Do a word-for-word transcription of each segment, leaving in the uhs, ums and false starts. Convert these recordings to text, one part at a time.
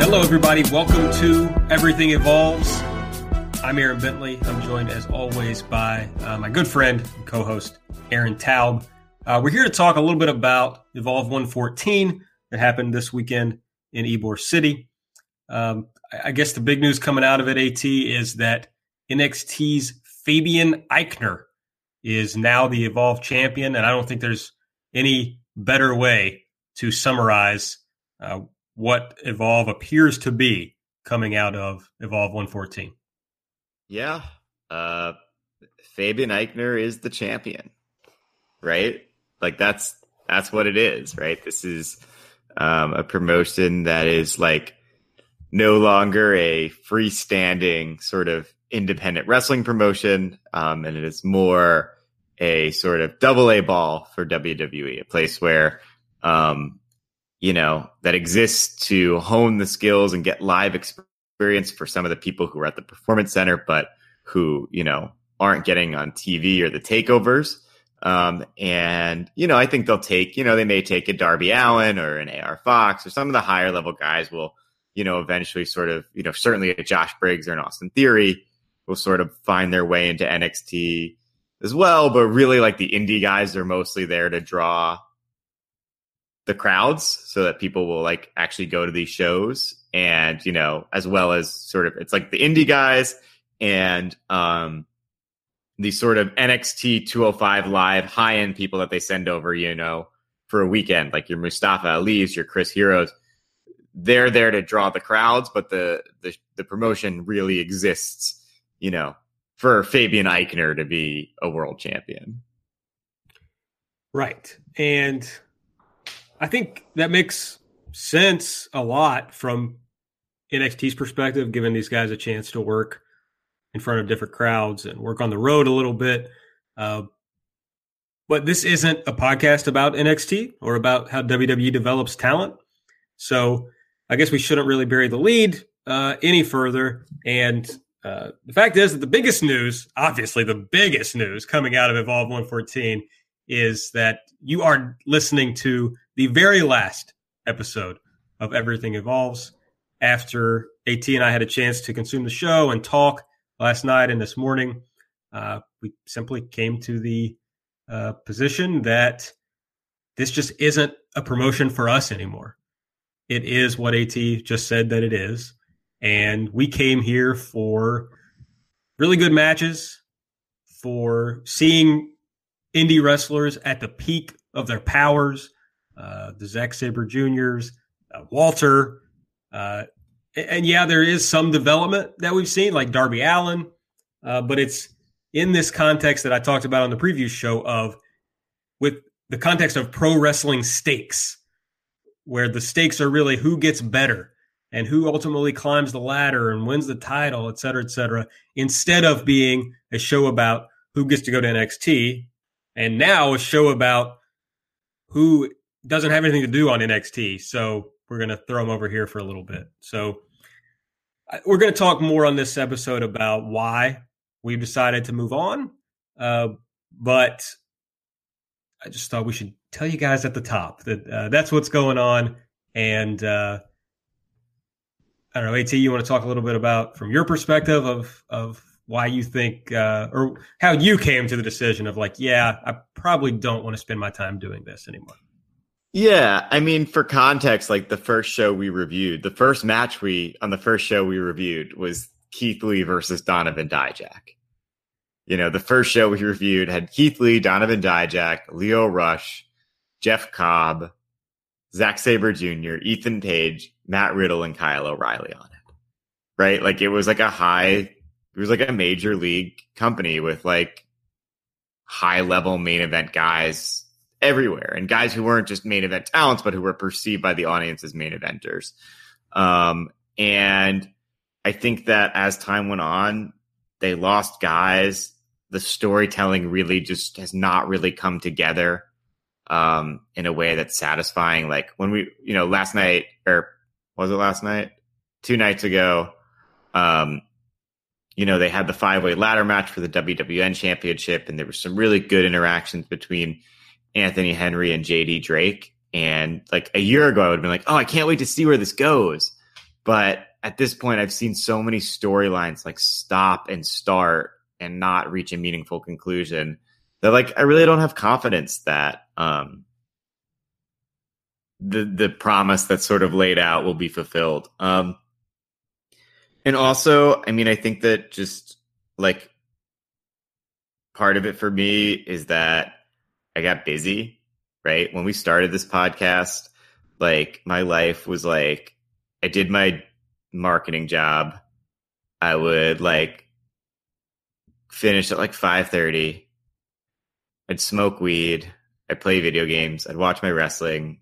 Hello, everybody. Welcome to Everything Evolves. I'm Aaron Bentley. I'm joined, as always, by uh, my good friend and co-host, Aaron Taub. Uh, we're here to talk a little bit about Evolve one fourteen that happened this weekend in Ybor City. Um, I guess the big news coming out of it, AT, is that N X T's Fabian Aichner is now the Evolve champion, and I don't think there's any better way to summarize uh what Evolve appears to be coming out of Evolve one fourteen. Yeah. Uh, Fabian Aichner is the champion, right? Like that's, that's what it is, right? This is um, a promotion that is like no longer a freestanding sort of independent wrestling promotion. Um, and it is more a sort of double A ball for W W E, a place where, um, you know, that exists to hone the skills and get live experience for some of the people who are at the Performance Center, but who, you know, aren't getting on T V or the takeovers. Um, and, you know, I think they'll take, you know, they may take a Darby Allin or an A R Fox, or some of the higher level guys will, you know, eventually sort of, you know, certainly a Josh Briggs or an Austin Theory will sort of find their way into N X T as well. But really, like, the indie guys are mostly there to draw the crowds so that people will like actually go to these shows. And, you know, as well as sort of, it's like the indie guys and um, the sort of N X T two oh five Live high end people that they send over, you know, for a weekend, like your Mustafa Ali's, your Chris Heroes. They're there to draw the crowds, but the, the, the promotion really exists, you know, for Fabian Aichner to be a world champion. Right. And I think that makes sense a lot from N X T's perspective, giving these guys a chance to work in front of different crowds and work on the road a little bit. Uh, but this isn't a podcast about N X T or about how W W E develops talent. So I guess we shouldn't really bury the lead uh, any further. And uh, the fact is that the biggest news, obviously the biggest news coming out of Evolve one fourteen, is that you are listening to the very last episode of Everything Evolves. After AT and I had a chance to consume the show and talk last night and this morning, uh, we simply came to the uh, position that this just isn't a promotion for us anymore. It is what AT just said that it is. And we came here for really good matches, for seeing indie wrestlers at the peak of their powers, uh, the Zack Sabre Juniors, uh, Walter. Uh, and, and yeah, there is some development that we've seen, like Darby Allin. Uh, but it's in this context that I talked about on the preview show of, with the context of pro wrestling stakes, where the stakes are really who gets better and who ultimately climbs the ladder and wins the title, et cetera, et cetera, instead of being a show about who gets to go to N X T. And now a show about who doesn't have anything to do on N X T. So we're going to throw them over here for a little bit. So we're going to talk more on this episode about why we've decided to move on. Uh, but I just thought we should tell you guys at the top that uh, that's what's going on. And uh, I don't know, AT, you want to talk a little bit about, from your perspective, of of why you think uh, or how you came to the decision of like, yeah, I probably don't want to spend my time doing this anymore. Yeah, I mean, for context, like the first show we reviewed, the first match we on the first show we reviewed was Keith Lee versus Donovan Dijak. You know, the first show we reviewed had Keith Lee, Donovan Dijak, Leo Rush, Jeff Cobb, Zack Sabre Junior, Ethan Page, Matt Riddle, and Kyle O'Reilly on it. Right? Like it was like a high, it was like a major league company with like high level main event guys everywhere, and guys who weren't just main event talents, but who were perceived by the audience as main eventers. Um, and I think that as time went on, they lost guys. The storytelling really just has not really come together um, in a way that's satisfying. Like when we, you know, last night, or was it last night? Two nights ago, um, you know, they had the five-way ladder match for the W W N championship, and there was some really good interactions between Anthony Henry and J D Drake. And like a year ago, I would have been like, oh, I can't wait to see where this goes. But at this point, I've seen so many storylines like stop and start and not reach a meaningful conclusion that like, I really don't have confidence that um, the, the promise that's sort of laid out will be fulfilled. Um, and also, I mean, I think that just like part of it for me is that I got busy, right? When we started this podcast, like my life was like, I did my marketing job. I would like finish at like five thirty. I'd smoke weed. I'd play video games. I'd watch my wrestling.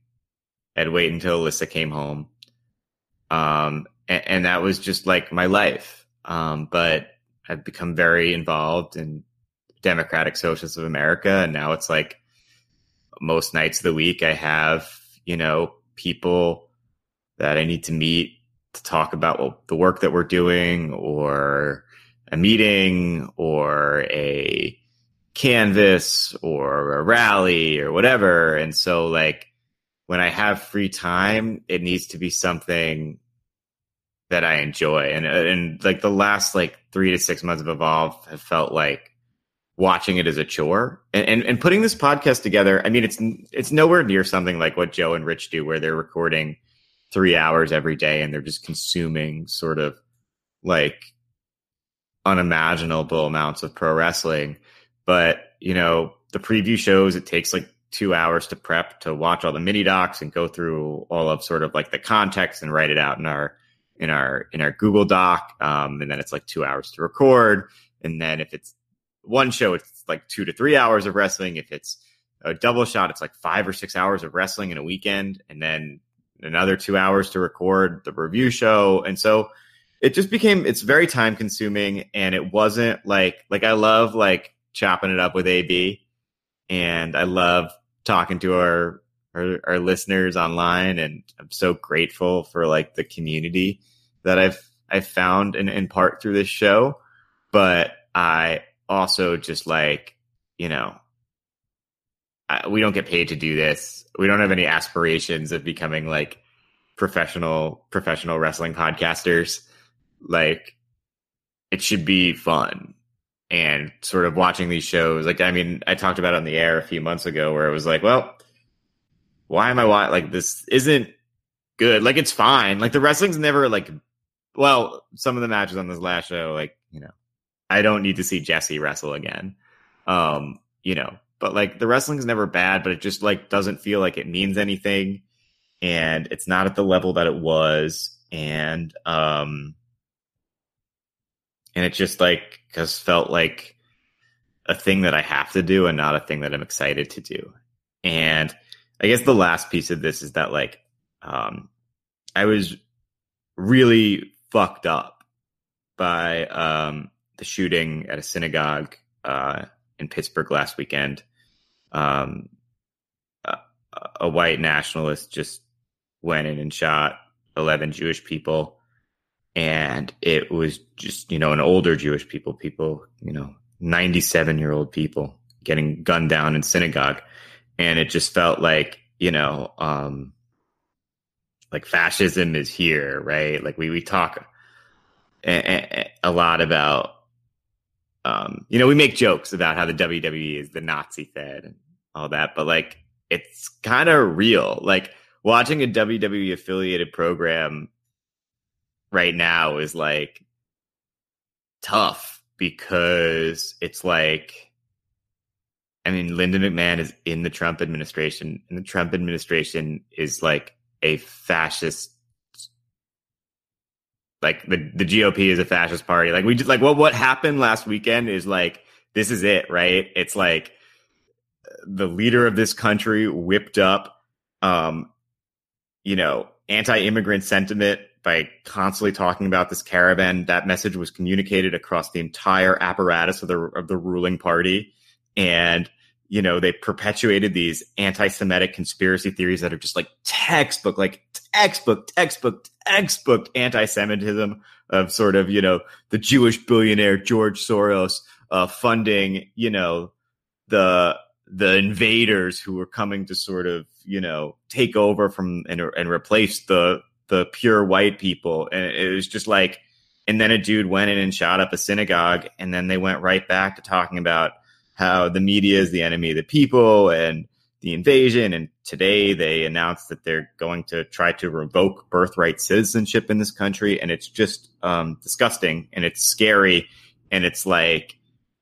I'd wait until Alyssa came home. Um, and, and that was just like my life. Um, but I've become very involved in Democratic Socialists of America. And now it's like, most nights of the week, I have, you know, people that I need to meet to talk about well, the work that we're doing, or a meeting, or a canvas, or a rally, or whatever. And so, like, when I have free time, it needs to be something that I enjoy. And, and like, the last, like, three to six months of Evolve have felt like watching it as a chore, and, and and putting this podcast together. I mean, it's it's nowhere near something like what Joe and Rich do, where they're recording three hours every day and they're just consuming sort of like unimaginable amounts of pro wrestling. But, you know, the preview shows, it takes like two hours to prep, to watch all the mini docs and go through all of sort of like the context and write it out in our in our in our Google Doc. Um, and then it's like two hours to record. And then if it's one show, it's like two to three hours of wrestling. If it's a double shot, it's like five or six hours of wrestling in a weekend, and then another two hours to record the review show. And so it just became, it's very time consuming. And it wasn't like, like I love like chopping it up with A B, and I love talking to our, our, our listeners online. And I'm so grateful for like the community that I've, I've found in, in part through this show. But I, also just like, you know, I, we don't get paid to do this. We don't have any aspirations of becoming like professional, professional wrestling podcasters. Like it should be fun, and sort of watching these shows. Like, I mean, I talked about it on the air a few months ago where it was like, well, why am I watching? Like this isn't good. Like it's fine. Like the wrestling's never like, well, some of the matches on this last show, like, you know, I don't need to see Jesse wrestle again, um, you know, but like the wrestling's never bad, but it just like doesn't feel like it means anything, and it's not at the level that it was. And, um, and it just like, cause felt like a thing that I have to do and not a thing that I'm excited to do. And I guess the last piece of this is that like, um, I was really fucked up by, um, the shooting at a synagogue uh, in Pittsburgh last weekend. Um, a, a white nationalist just went in and shot eleven Jewish people. And it was just, you know, an older Jewish people, people, you know, ninety-seven year old people getting gunned down in synagogue. And it just felt like, you know, um, like fascism is here, right? Like we, we talk a, a lot about, um, you know, we make jokes about how the W W E is the Nazi Fed and all that, but like, it's kind of real. Like watching a W W E affiliated program right now is like tough because it's like, I mean, Linda McMahon is in the Trump administration, and the Trump administration is like a fascist, like the, the G O P is a fascist party. Like we just like, what, what happened last weekend is like, this is it, right? It's like the leader of this country whipped up, um, you know, anti-immigrant sentiment by constantly talking about this caravan. That message was communicated across the entire apparatus of the, of the ruling party. And, you know, they perpetuated these anti-Semitic conspiracy theories that are just like textbook, like textbook, textbook, textbook anti-Semitism of sort of, you know, the Jewish billionaire George Soros uh, funding, you know, the the invaders who were coming to sort of, you know, take over from and, and replace the the pure white people. And it was just like, and then a dude went in and shot up a synagogue, and then they went right back to talking about how the media is the enemy of the people and the invasion. And today they announced that they're going to try to revoke birthright citizenship in this country. And it's just um, disgusting, and it's scary. And it's like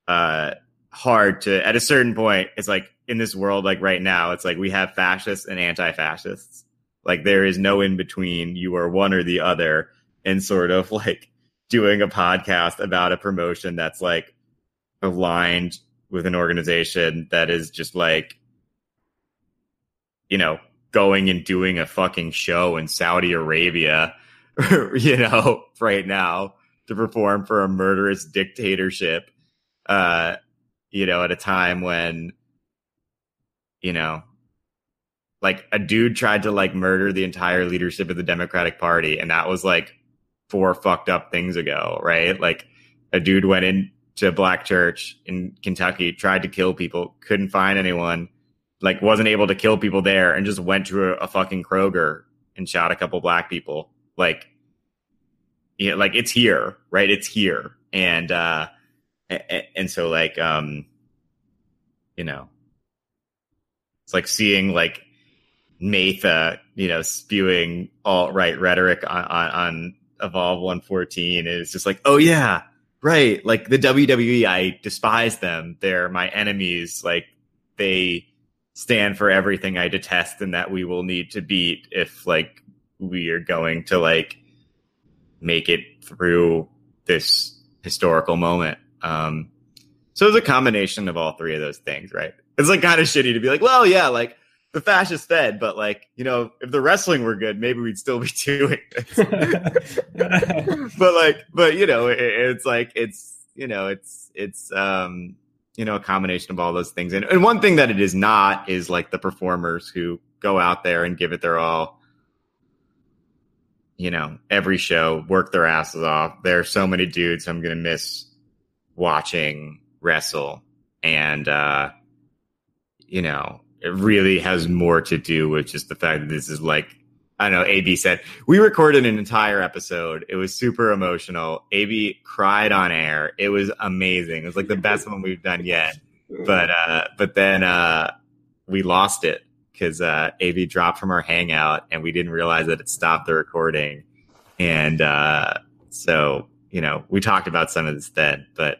uh, hard to, at a certain point, it's like in this world, like right now, it's like we have fascists and anti-fascists. Like there is no in between. You are one or the other. And sort of like doing a podcast about a promotion that's like aligned with an organization that is just like, you know, going and doing a fucking show in Saudi Arabia, you know, right now to perform for a murderous dictatorship, uh, you know, at a time when, you know, like a dude tried to like murder the entire leadership of the Democratic Party. And that was like four fucked up things ago, right? Like a dude went in to a black church in Kentucky, tried to kill people, couldn't find anyone, like wasn't able to kill people there, and just went to a, a fucking Kroger and shot a couple black people. Like, you know, like it's here, right? It's here. And, uh, and, and so like, um, you know, it's like seeing like Maita, you know, spewing alt-right rhetoric on, on, on Evolve one fourteen. It's just like, oh yeah, right. Like the W W E, I despise them. They're my enemies. Like they stand for everything I detest and that we will need to beat if like we are going to like make it through this historical moment. Um, so it's a combination of all three of those things, right? It's like kind of shitty to be like, well, yeah, like the fascist Fed, but like, you know, if the wrestling were good, maybe we'd still be doing this. But like, but you know, it, it's like, it's, you know, it's, it's, um, you know, a combination of all those things. And, and one thing that it is not is like the performers who go out there and give it their all, you know, every show, work their asses off. There are so many dudes I'm going to miss watching wrestle. And, uh, you know, it really has more to do with just the fact that this is like, I don't know, A B said, we recorded an entire episode. It was super emotional. A B cried on air. It was amazing. It was like the best one we've done yet. But uh, but then uh, we lost it because uh, A B dropped from our hangout and we didn't realize that it stopped the recording. And uh, so, you know, we talked about some of this then, but,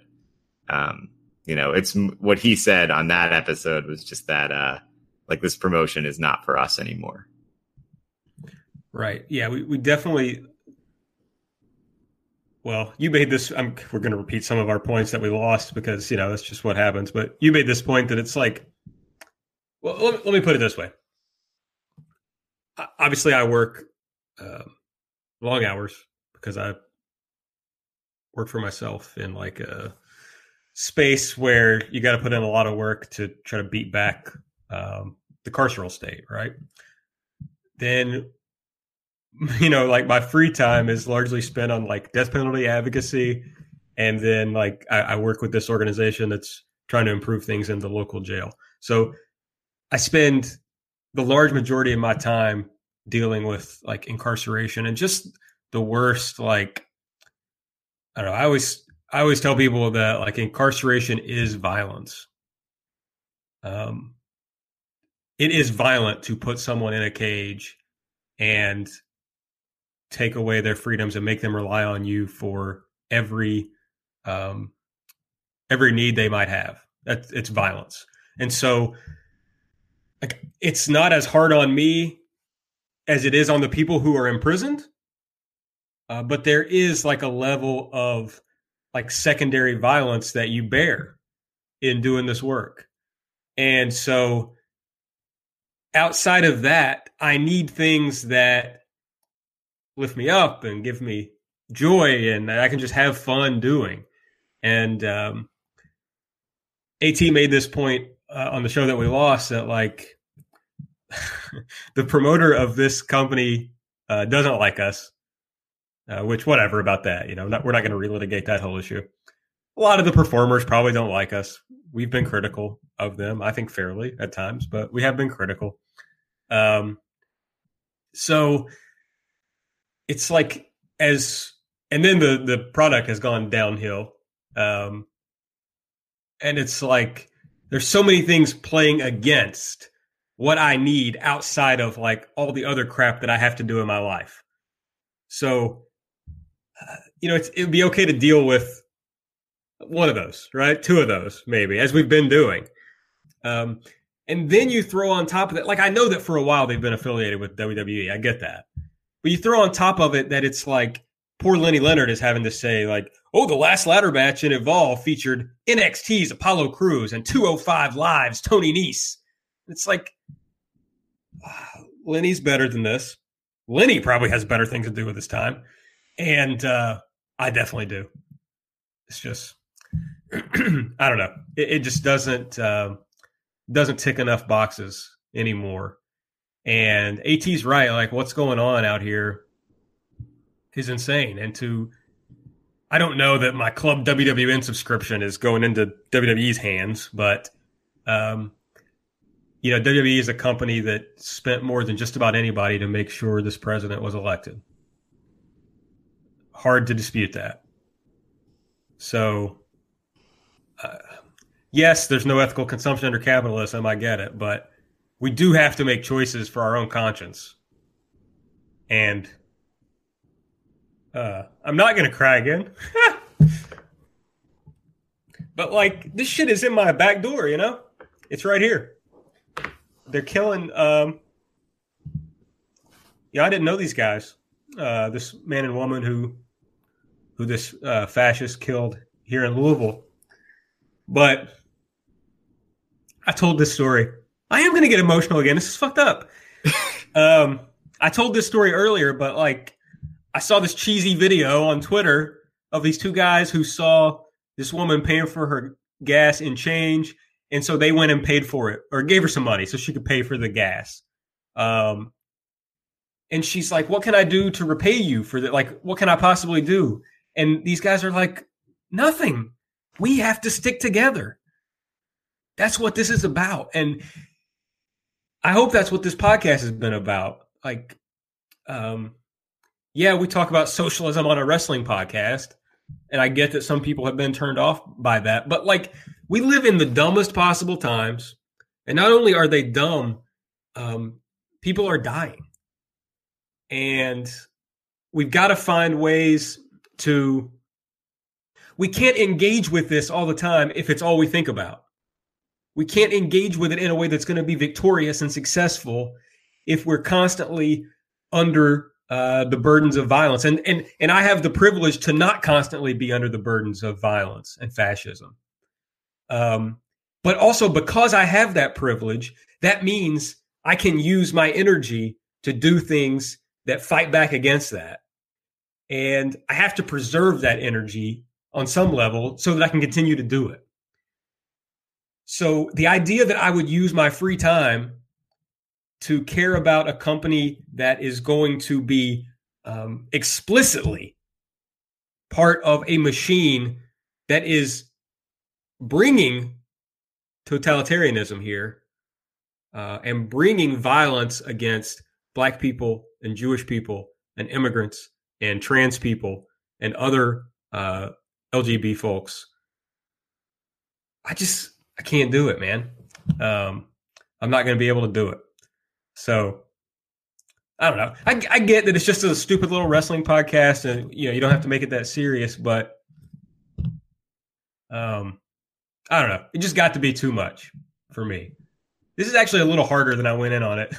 um, you know, it's what he said on that episode was just that, uh, like this promotion is not for us anymore. Right. Yeah, we, we definitely. Well, you made this. I'm, we're going to repeat some of our points that we lost because, you know, that's just what happens. But you made this point that it's like, well, let me, let me put it this way. Obviously, I work uh, long hours because I work for myself in like a space where you got to put in a lot of work to try to beat back um the carceral state, right? Then, you know, like my free time is largely spent on like death penalty advocacy, and then like I, I work with this organization that's trying to improve things in the local jail. So I spend the large majority of my time dealing with like incarceration and just the worst, like, I don't know. I always, I always tell people that like incarceration is violence. Um, it is violent to put someone in a cage and take away their freedoms and make them rely on you for every, um, every need they might have. That's, it's violence. And so like, it's not as hard on me as it is on the people who are imprisoned. Uh, but there is like a level of like secondary violence that you bear in doing this work. And so outside of that, I need things that lift me up and give me joy and I can just have fun doing. And um, AT made this point uh, on the show that we lost that like the promoter of this company uh, doesn't like us. Uh, which, whatever about that, you know, not, we're not going to relitigate that whole issue. A lot of the performers probably don't like us. We've been critical of them, I think fairly at times, but we have been critical. Um, so it's like as, and then the, the product has gone downhill. Um, and it's like, there's so many things playing against what I need outside of like all the other crap that I have to do in my life. So, Uh, you know, it's, it'd be okay to deal with one of those, right? Two of those, maybe, as we've been doing. Um, and then you throw on top of that, like, I know that for a while they've been affiliated with W W E. I get that. But you throw on top of it that it's like poor Lenny Leonard is having to say, like, oh, the last ladder match in Evolve featured N X T's Apollo Crews and two oh five Live's Tony Nese. It's like, wow, Lenny's better than this. Lenny probably has better things to do with his time. And uh, I definitely do. It's just, I don't know. It, it just doesn't uh, doesn't tick enough boxes anymore. And AT's right. Like, what's going on out here is insane. And to, I don't know that my club W W N subscription is going into W W E's hands, but, um, you know, W W E is a company that spent more than just about anybody to make sure this president was elected. Hard to dispute that. So, uh, yes, there's no ethical consumption under capitalism. I get it. But we do have to make choices for our own conscience. And uh, I'm not going to cry again. But, like, this shit is in my back door, you know? It's right here. They're killing. Um... Yeah, I didn't know these guys. Uh, this man and woman who... who this uh, fascist killed here in Louisville. But I told this story. I am going to get emotional again. This is fucked up. um, I told this story earlier, but like I saw this cheesy video on Twitter of these two guys who saw this woman paying for her gas in change. And so they went and paid for it or gave her some money so she could pay for the gas. Um, and she's like, what can I do to repay you for that? Like, what can I possibly do? And these guys are like, nothing. We have to stick together. That's what this is about. And I hope that's what this podcast has been about. Like, um, yeah, we talk about socialism on a wrestling podcast. And I get that some people have been turned off by that. But, like, we live in the dumbest possible times. And not only are they dumb, um, people are dying. And we've got to find ways... to, we can't engage with this all the time if it's all we think about. We can't engage with it in a way that's going to be victorious and successful if we're constantly under uh, the burdens of violence. And and and I have the privilege to not constantly be under the burdens of violence and fascism. Um, but also because I have that privilege, that means I can use my energy to do things that fight back against that. And I have to preserve that energy on some level so that I can continue to do it. So the idea that I would use my free time to care about a company that is going to be um, explicitly part of a machine that is bringing totalitarianism here uh, and bringing violence against Black people and Jewish people and immigrants and trans people and other uh, L G B folks. I just, I can't do it, man. Um, I'm not going to be able to do it. So I don't know. I, I get that it's just a stupid little wrestling podcast, and you know you don't have to make it that serious. But um, I don't know. It just got to be too much for me. This is actually a little harder than I went in on it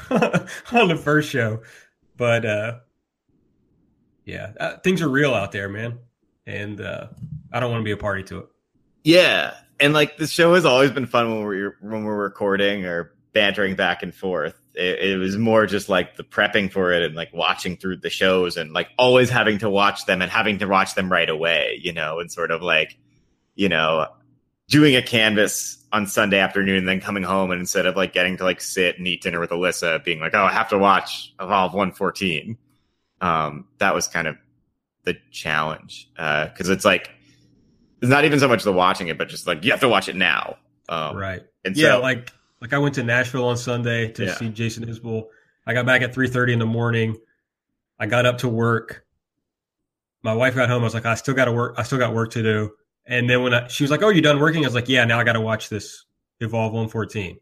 on the first show. But uh, yeah, uh, things are real out there, man, and uh, I don't want to be a party to it. Yeah, and like the show has always been fun when we're when we're recording or bantering back and forth. It, it was more just like the prepping for it and like watching through the shows and like always having to watch them and having to watch them right away, you know, and sort of like, you know, doing a canvas on Sunday afternoon and then coming home and instead of like getting to like sit and eat dinner with Alyssa being like, oh, I have to watch Evolve one fourteen. Um, that was kind of the challenge uh, because it's like it's not even so much the watching it, but just like you have to watch it now. Um, right. And yeah, so, like. Like I went to Nashville on Sunday to yeah. see Jason Isbell. I got back at three thirty in the morning. I got up to work. My wife got home. I was like, I still got to work. I still got work to do. And then when I, she was like, oh, you done working? I was like, yeah, now I got to watch this Evolve one fourteen.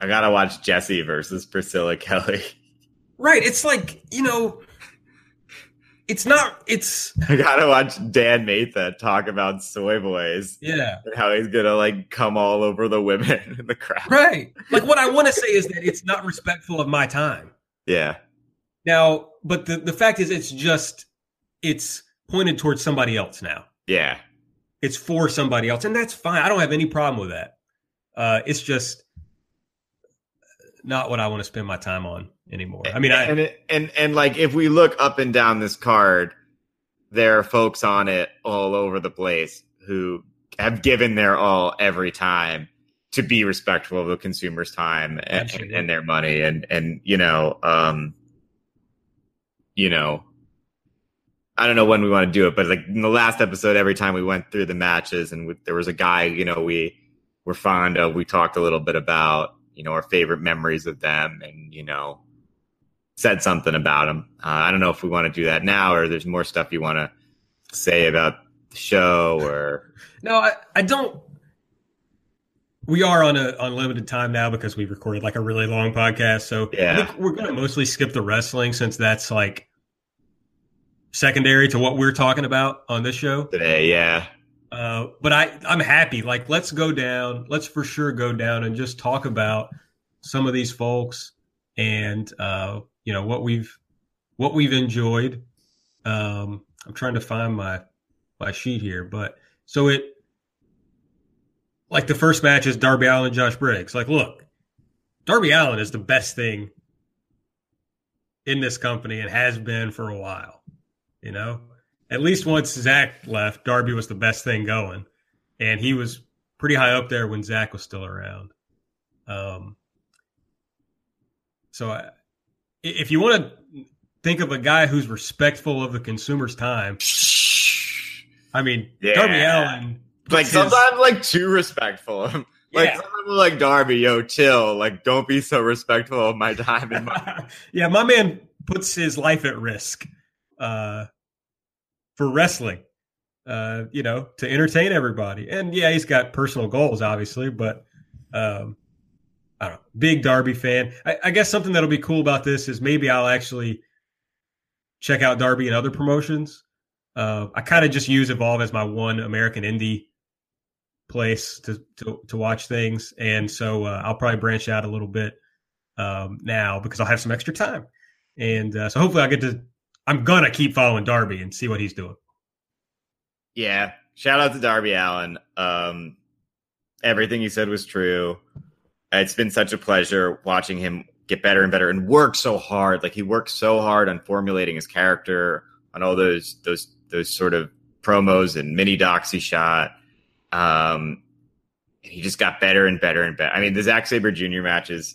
I got to watch Jesse versus Priscilla Kelly. Right. It's like, you know, it's not, it's. I got to watch Dan Maita talk about soy boys. Yeah. And how he's going to like come all over the women in the crowd. Right. Like what I want to say is that it's not respectful of my time. Yeah. Now, but the, the fact is it's just, it's pointed towards somebody else now. Yeah. It's for somebody else. And that's fine. I don't have any problem with that. Uh, it's just not what I want to spend my time on anymore. I mean, I and, and and and like if we look up and down this card, there are folks on it all over the place who have given their all every time to be respectful of the consumer's time and, and, and their money, and and you know, um, you know, I don't know when we want to do it, but like in the last episode, every time we went through the matches, and we, there was a guy, you know, we were fond of, we talked a little bit about, you know, our favorite memories of them, and you know. Said something about him. Uh, I don't know if we want to do that now or there's more stuff you want to say about the show or. No, I, I don't. We are on a on limited time now because we recorded like a really long podcast. So yeah. I think we're going to mostly skip the wrestling since that's like secondary to what we're talking about on this show today. Yeah. Uh, but I, I'm happy. Like, let's go down. Let's for sure go down and just talk about some of these folks and, uh, you know, what we've what we've enjoyed. Um, I'm trying to find my my sheet here. But so it like the first match is Darby Allin and Josh Briggs. Like, look, Darby Allin is the best thing in this company and has been for a while. You know, at least once Zack left, Darby was the best thing going. And he was pretty high up there when Zack was still around. Um, so I. If you want to think of a guy who's respectful of the consumer's time, I mean, yeah. Darby Allin. Like, sometimes, his... like, too respectful. Like, yeah. Sometimes, like, Darby, yo, chill. Like, don't be so respectful of my time. And my... yeah, my man puts his life at risk uh, for wrestling, uh, you know, to entertain everybody. And, yeah, he's got personal goals, obviously, but um, – I don't know, big Darby fan. I, I guess something that'll be cool about this is maybe I'll actually check out Darby and other promotions. Uh, I kind of just use Evolve as my one American indie place to to, to watch things. And so uh, I'll probably branch out a little bit um, now because I'll have some extra time. And uh, so hopefully I'll get to – I'm going to keep following Darby and see what he's doing. Yeah. Shout out to Darby Allin. Um, everything he said was true. It's been such a pleasure watching him get better and better and work so hard. Like he worked so hard on formulating his character, on all those those those sort of promos and mini docs he shot. Um, and he just got better and better and better. I mean, the Zack Sabre Junior match is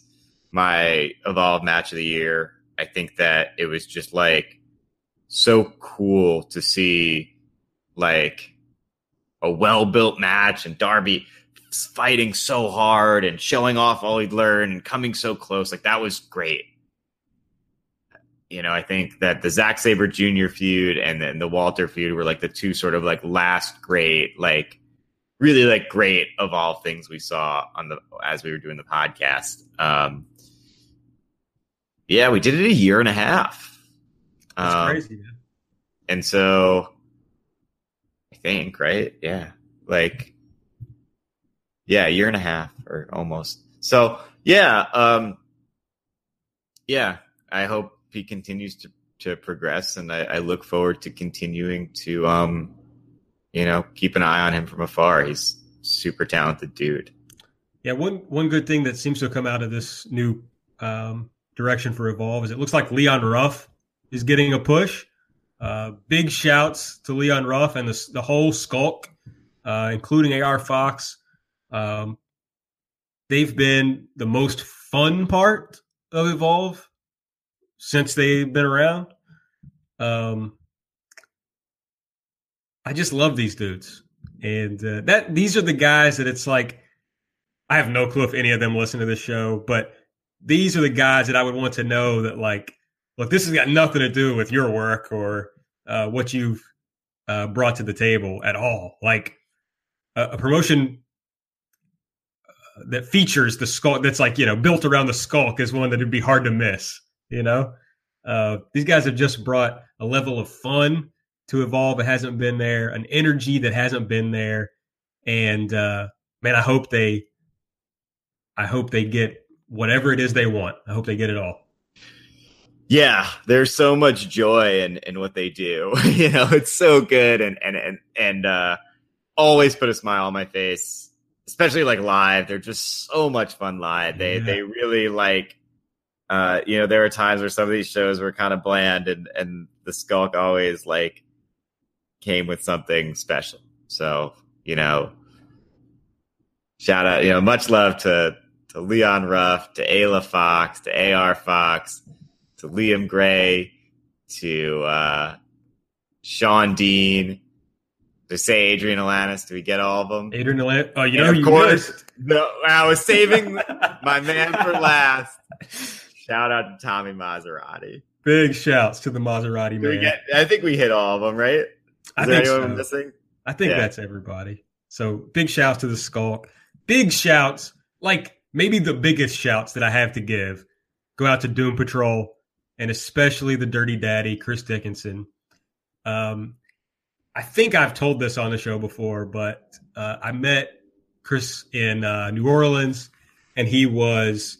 my Evolve match of the year. I think that it was just like so cool to see like a well-built match and Darby fighting so hard and showing off all he'd learned and coming so close. Like that was great. you know, I think that the Zack Sabre Junior feud and then the Walter feud were like the two sort of like last great, like really like great of all things we saw on the, as we were doing the podcast. Um, yeah, we did it a year and a half. That's um, crazy. Man. And so I think, right. Yeah. Like, yeah, a year and a half or almost. So yeah. Um, yeah. I hope he continues to, to progress, and I, I look forward to continuing to, um, you know, keep an eye on him from afar. He's a super talented dude. Yeah, one one good thing that seems to have come out of this new um, direction for Evolve is it looks like Leon Ruff is getting a push. Uh, big shouts to Leon Ruff and the, the whole Skulk, uh, including A R Fox. Um, they've been the most fun part of Evolve since they've been around. Um, I just love these dudes. And uh, that these are the guys that it's like, I have no clue if any of them listen to this show, but these are the guys that I would want to know that, like, look, this has got nothing to do with your work or uh, what you've uh, brought to the table at all. Like, a, a promotion that features the Skulk, that's like, you know, built around the Skulk, is one that would be hard to miss. You know, uh, these guys have just brought a level of fun to Evolve that hasn't been there, an energy that hasn't been there. And, uh, man, I hope they, I hope they get whatever it is they want. I hope they get it all. Yeah. There's so much joy in, in what they do. You know, it's so good. And, and, and, and, uh, always put a smile on my face, especially like live. They're just so much fun live. They, yeah. they really like, Uh, you know, there are times where some of these shows were kind of bland, and, and the Skulk always like came with something special. So, you know, shout out, you know, much love to, to Leon Ruff, to Ayla Fox, to A R Fox, to Liam Gray, to uh, Sean Dean, to say Adrian Alanis. Do we get all of them? Adrian Alanis. Oh, you know, and of course, the, I was saving my man for last. Shout out to Tommy Maserati. Big shouts to the Maserati man. We get, I think we hit all of them, right? Is I there think anyone so. missing? I think yeah. that's everybody. So big shouts to the Skulk. Big shouts, like maybe the biggest shouts that I have to give, go out to Doom Patrol and especially the Dirty Daddy, Chris Dickinson. Um, I think I've told this on the show before, but uh, I met Chris in uh, New Orleans, and he was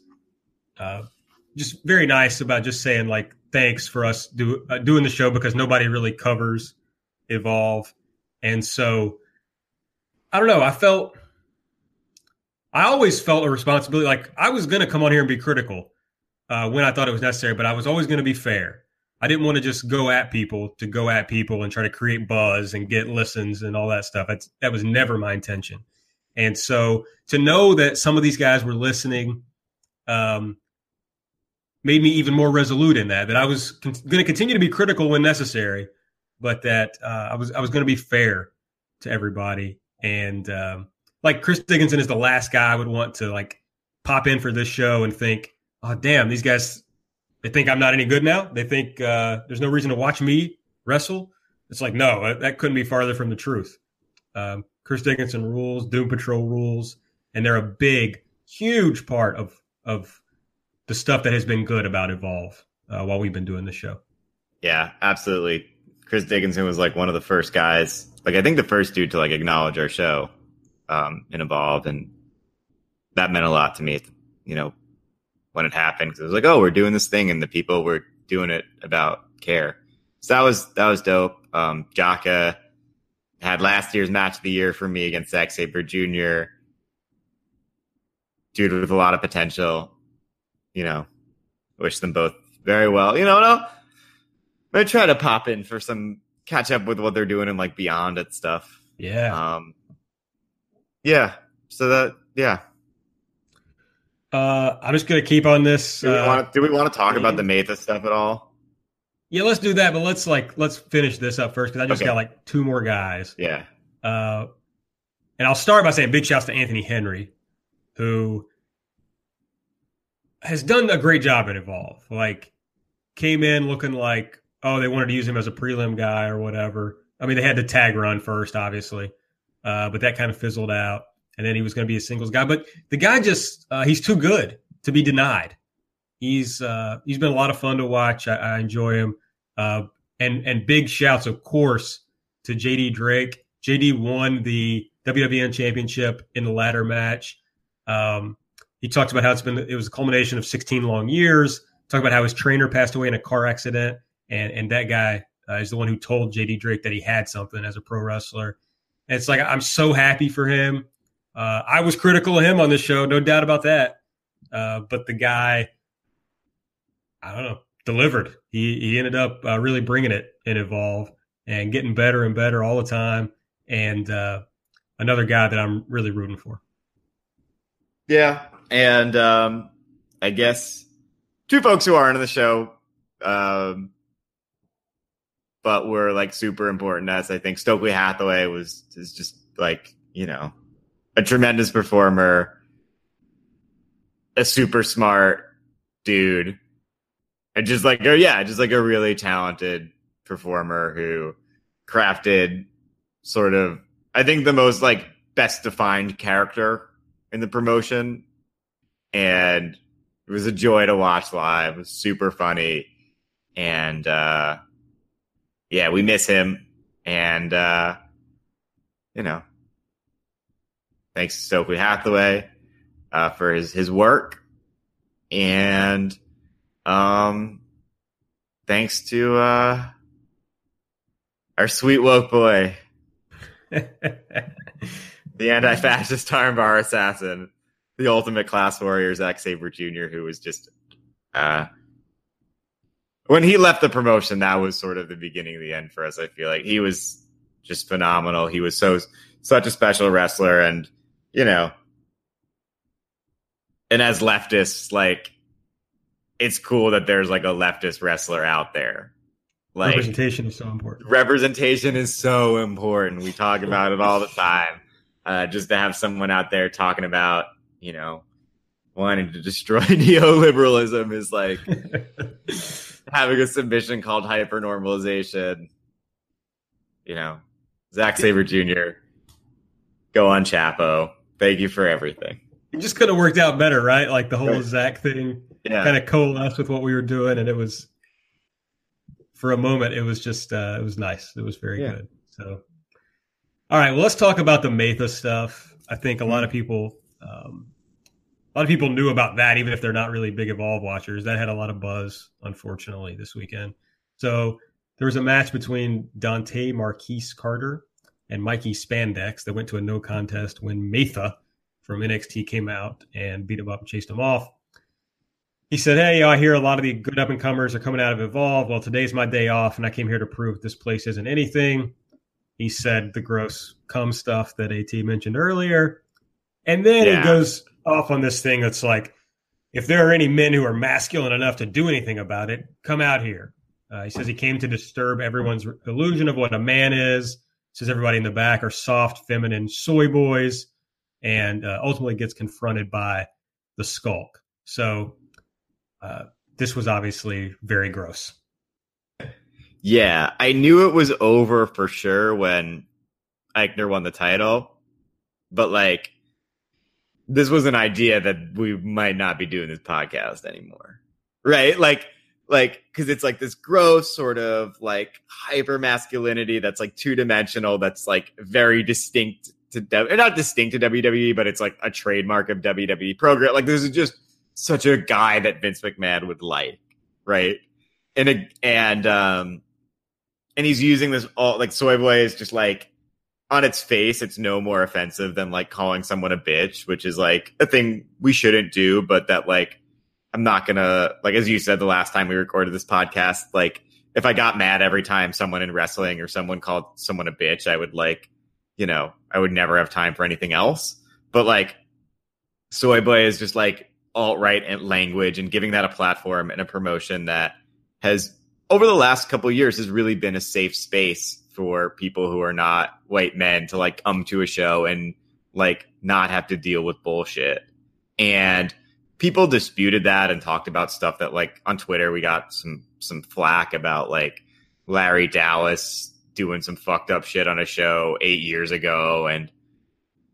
uh, – just very nice about just saying, like, thanks for us do, uh, doing the show, because nobody really covers Evolve. And so, I don't know. I felt, I always felt a responsibility. Like, I was going to come on here and be critical uh, when I thought it was necessary, but I was always going to be fair. I didn't want to just go at people to go at people and try to create buzz and get listens and all that stuff. That's, that was never my intention. And so to know that some of these guys were listening, um, made me even more resolute in that, that I was con- going to continue to be critical when necessary, but that uh, I was I was going to be fair to everybody. And um, like Chris Dickinson is the last guy I would want to like pop in for this show and think, oh, damn, these guys, they think I'm not any good now. They think uh, there's no reason to watch me wrestle. It's like, no, that couldn't be farther from the truth. Um, Chris Dickinson rules, Doom Patrol rules, and they're a big, huge part of of. the stuff that has been good about Evolve uh, while we've been doing this show. Yeah, absolutely. Chris Dickinson was like one of the first guys, like I think the first dude to like acknowledge our show um, in Evolve. And that meant a lot to me, you know, when it happened, because it was like, oh, we're doing this thing and the people we're doing it about care. So that was, that was dope. Um, Jaka had last year's match of the year for me against Zack Sabre Junior Dude with a lot of potential. You know, wish them both very well. You know, no, I'm going to try to pop in for some catch up with what they're doing and like beyond it stuff. Yeah. Um, yeah. So that, yeah. Uh, I'm just going to keep on this. Do we uh, want to talk thing? about the Maita stuff at all? Yeah, let's do that. But let's like, let's finish this up first, because I just okay. got like two more guys. Yeah. Uh, and I'll start by saying big shouts to Anthony Henry, who has done a great job at Evolve. Like, came in looking like, oh, they wanted to use him as a prelim guy or whatever. I mean, they had the tag run first, obviously, uh, but that kind of fizzled out. And then he was going to be a singles guy. But the guy just, uh, he's too good to be denied. He's uh, he's been a lot of fun to watch. I, I enjoy him. Uh, and, and big shouts, of course, to J D Drake. J D won the W W N championship in the ladder match. Um, he talked about how it's been, it was a culmination of sixteen long years. Talked about how his trainer passed away in a car accident. And, and that guy uh, is the one who told J D Drake that he had something as a pro wrestler. And it's like, I'm so happy for him. Uh, I was critical of him on this show, no doubt about that. Uh, but the guy, I don't know, delivered. He he ended up uh, really bringing it in Evolve and getting better and better all the time. And uh, another guy that I'm really rooting for. Yeah, and um, I guess two folks who aren't on the show, um, but were like super important to us. I think Stokely Hathaway was is just like, you know, a tremendous performer, a super smart dude, and just like, oh yeah, just like a really talented performer who crafted sort of, I think, the most like best defined character in the promotion. And it was a joy to watch live. It was super funny. And uh, yeah, we miss him. And uh, you know, thanks to Stokely Hathaway uh, for his, his work. And um, thanks to uh, our sweet woke boy, the anti-fascist armbar assassin, the ultimate class warrior, Zack Sabre Junior, who was just... Uh, when he left the promotion, that was sort of the beginning of the end for us, I feel like. He was just phenomenal. He was so such a special wrestler, and you know, and as leftists, like, it's cool that there's like a leftist wrestler out there. Like, representation is so important. Representation is so important. We talk about it all the time. Uh, just to have someone out there talking about, you know, wanting to destroy neoliberalism is like having a submission called hypernormalization. You know, Zack Sabre Junior, go on, Chapo. Thank you for everything. It just could have worked out better, right? Like the whole Zach thing yeah. kind of coalesced with what we were doing, and it was, for a moment, it was just, uh, it was nice. It was very yeah. good. So, all right, well, let's talk about the Maita stuff. I think a lot of people, um, a lot of people knew about that, even if they're not really big Evolve watchers. That had a lot of buzz, unfortunately, this weekend. So there was a match between Dante Marquise Carter and Mikey Spandex that went to a no contest when Maita from N X T came out and beat him up and chased him off. He said, hey, I hear a lot of the good up-and-comers are coming out of Evolve. Well, today's my day off, and I came here to prove this place isn't anything. He said the gross cum stuff that A T mentioned earlier. And then yeah. he goes off on this thing that's like, if there are any men who are masculine enough to do anything about it, come out here. Uh, he says he came to disturb everyone's illusion of what a man is. He says everybody in the back are soft, feminine soy boys. And uh, ultimately gets confronted by the Skulk. So uh, this was obviously very gross. Yeah, I knew it was over for sure when Aichner won the title. But, like, this was an idea that we might not be doing this podcast anymore. Right? Like, like because it's, like, this gross sort of, like, hyper-masculinity that's, like, two-dimensional, that's, like, very distinct to not distinct to W W E, but it's like a trademark of W W E program. Like, this is just such a guy that Vince McMahon would like, right? And a, and um, and he's using this all like soy boy is just like on its face, it's no more offensive than like calling someone a bitch, which is like a thing we shouldn't do, but that like I'm not gonna like as you said the last time we recorded this podcast, like if I got mad every time someone in wrestling or someone called someone a bitch, I would like. You know, I would never have time for anything else. But like, soy boy is just like alt-right and language, and giving that a platform and a promotion that has, over the last couple of years, has really been a safe space for people who are not white men to like come to a show and like not have to deal with bullshit. And people disputed that and talked about stuff that like on Twitter we got some some flack about like Larry Dallas doing some fucked up shit on a show eight years ago. And,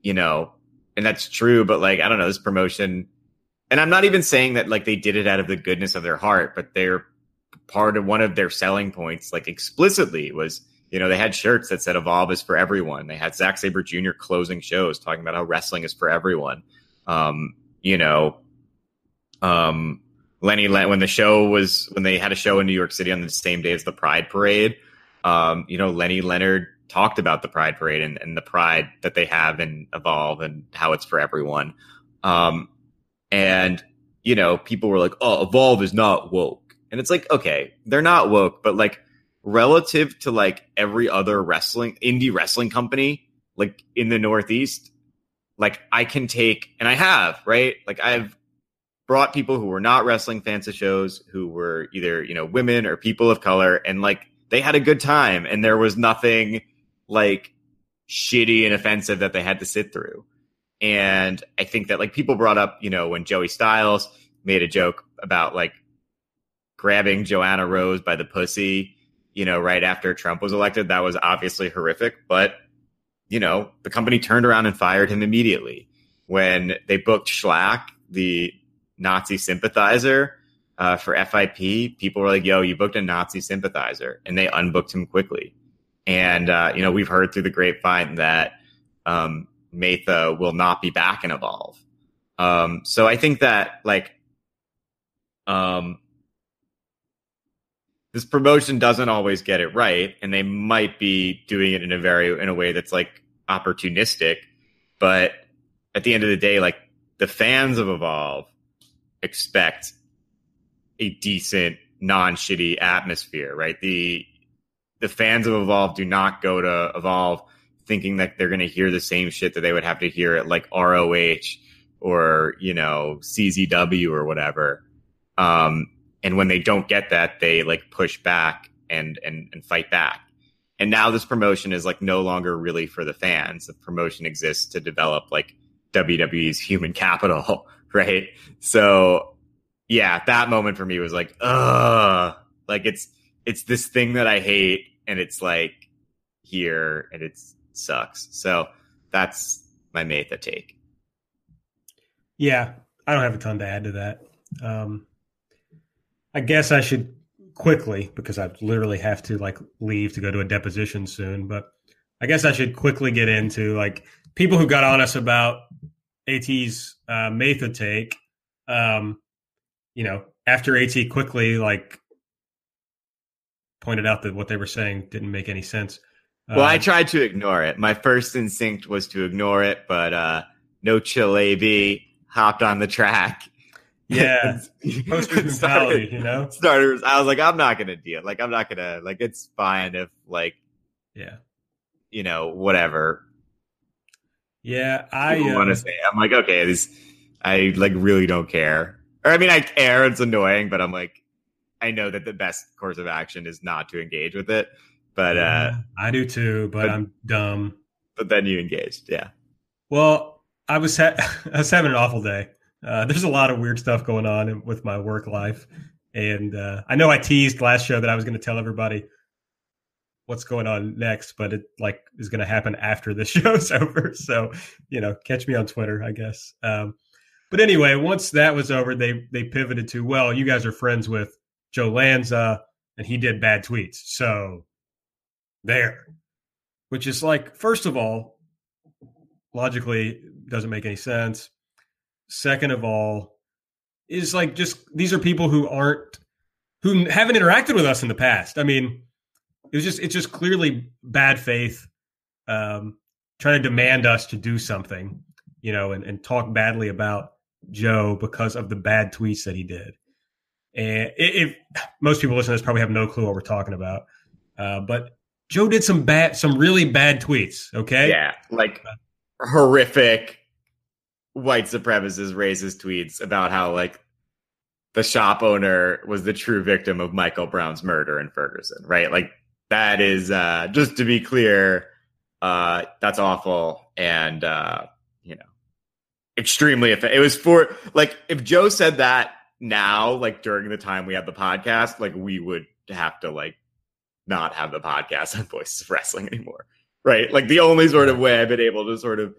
you know, and that's true, but like, I don't know, this promotion, and I'm not even saying that like they did it out of the goodness of their heart, but they're part of one of their selling points, like explicitly was, you know, they had shirts that said Evolve is for everyone. They had Zack Sabre Junior closing shows talking about how wrestling is for everyone. Um, you know, um, Lenny, when the show was, when they had a show in New York City on the same day as the Pride Parade, um, you know, Lenny Leonard talked about the Pride Parade and, and the pride that they have in Evolve and how it's for everyone. Um, and, you know, people were like, oh, Evolve is not woke. And it's like, okay, they're not woke, but like relative to like every other wrestling, indie wrestling company, like in the Northeast, like I can take, and I have, right? Like I've brought people who were not wrestling fans to shows who were either, you know, women or people of color. And like, they had a good time and there was nothing like shitty and offensive that they had to sit through. And I think that like people brought up, you know, when Joey Styles made a joke about like grabbing Joanna Rose by the pussy, you know, right after Trump was elected, that was obviously horrific, but you know, the company turned around and fired him immediately when they booked Schlack, the Nazi sympathizer, uh, for F I P. People were like, yo, you booked a Nazi sympathizer, and they unbooked him quickly. And, uh, you know, we've heard through the grapevine that, um, Maita will not be back in Evolve. Um, so I think that like, um, this promotion doesn't always get it right, and they might be doing it in a very, in a way that's like opportunistic, but at the end of the day, like the fans of Evolve expect a decent, non-shitty atmosphere, right? The the fans of Evolve do not go to Evolve thinking that they're going to hear the same shit that they would have to hear at like R O H or, you know, C Z W or whatever. Um, and when they don't get that, they like push back and, and, and fight back. And now this promotion is like no longer really for the fans. The promotion exists to develop like W W E's human capital, right? So yeah, that moment for me was like, ugh, like it's, it's this thing that I hate and it's like here and it sucks. So that's my Maita take. Yeah. I don't have a ton to add to that. Um, I guess I should quickly, because I literally have to like leave to go to a deposition soon, but I guess I should quickly get into like people who got on us about A T's uh, Maita take. Um, You know, after AT quickly like pointed out that what they were saying didn't make any sense. Well, um, I tried to ignore it. My first instinct was to ignore it, but uh, no chill A B hopped on the track. Yeah, poster mentality. You know, starters. I was like, I'm not gonna deal. Like, I'm not gonna like. It's fine if like, yeah, you know, whatever. Yeah, I um, want to say I'm like, okay, this. I like really don't care. Or, I mean, I care, it's annoying, but I'm like, I know that the best course of action is not to engage with it. But uh, I do too, but, but I'm dumb. But then you engaged, yeah. Well, I was ha- I was having an awful day. Uh, there's a lot of weird stuff going on with my work life. And uh, I know I teased last show that I was going to tell everybody what's going on next, but it like is going to happen after this show's over. So, you know, catch me on Twitter, I guess. Um But anyway, once that was over, they they pivoted to, well, you guys are friends with Joe Lanza, and he did bad tweets. So there, which is like, first of all, logically doesn't make any sense. Second of all, is like just these are people who aren't who haven't interacted with us in the past. I mean, it was just it's just clearly bad faith, um, trying to demand us to do something, you know, and, and talk badly about Joe because of the bad tweets that he did. And if most people listening to this probably have no clue what we're talking about, uh, but Joe did some bad, some really bad tweets. Okay. Yeah. Like uh, horrific white supremacist racist tweets about how like the shop owner was the true victim of Michael Brown's murder in Ferguson. Right. Like that is uh, just to be clear. Uh, that's awful. And uh, you know, extremely offensive. It was for like if Joe said that now, like during the time we had the podcast, like we would have to like not have the podcast on Voices of Wrestling anymore, right? Like the only sort of way I've been able to sort of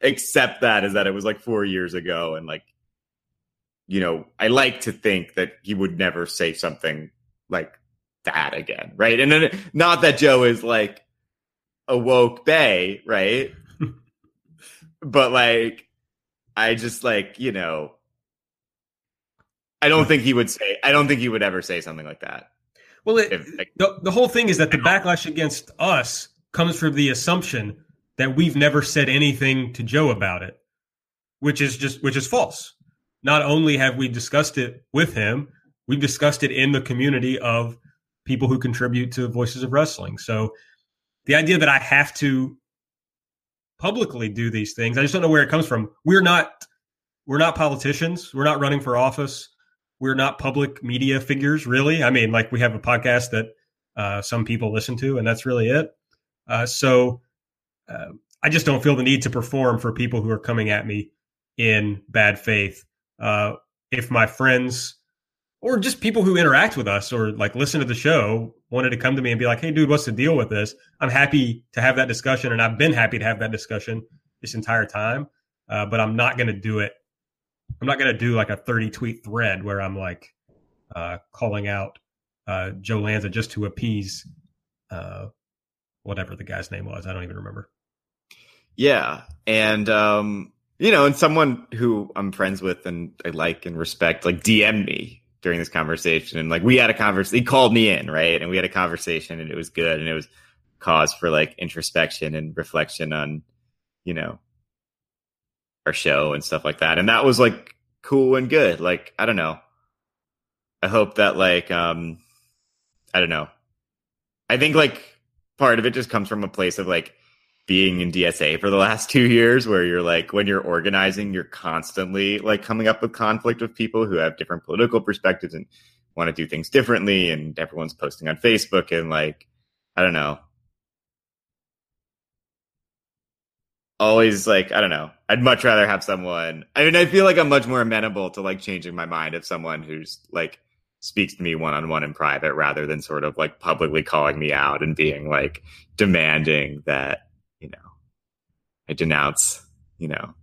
accept that is that it was like four years ago, and like, you know, I like to think that he would never say something like that again, right? And then, not that Joe is like a woke bae, right? But like, I just like, you know, I don't think he would say, I don't think he would ever say something like that. Well, it, if, like, the, the whole thing is that the backlash against us comes from the assumption that we've never said anything to Joe about it, which is just, which is false. Not only have we discussed it with him, we've discussed it in the community of people who contribute to Voices of Wrestling. So the idea that I have to publicly do these things, I just don't know where it comes from. We're not, we're not politicians. We're not running for office. We're not public media figures, really. I mean, like, we have a podcast that uh, some people listen to, and that's really it. Uh, so uh, I just don't feel the need to perform for people who are coming at me in bad faith. Uh, if my friends or just people who interact with us or like listen to the show wanted to come to me and be like, hey, dude, what's the deal with this? I'm happy to have that discussion, and I've been happy to have that discussion this entire time, uh, but I'm not going to do it. I'm not going to do like a thirty-tweet thread where I'm like uh, calling out uh, Joe Lanza just to appease uh, whatever the guy's name was. I don't even remember. Yeah. And, um, you know, and someone who I'm friends with and I like and respect, like, D M'd me during this conversation. And like, we had a conversation. He called me in, right? And we had a conversation, and it was good. And it was cause for like introspection and reflection on, you know, our show and stuff like that. And that was like cool and good. Like, I don't know. I hope that like, um, I don't know. I think like part of it just comes from a place of like being in D S A for the last two years where you're like, when you're organizing, you're constantly like coming up with conflict with people who have different political perspectives and want to do things differently. And everyone's posting on Facebook and like, I don't know. Always like, I don't know. I'd much rather have someone. I mean, I feel like I'm much more amenable to like changing my mind if someone who's like speaks to me one on one in private rather than sort of like publicly calling me out and being like demanding that, you know, I denounce, you know,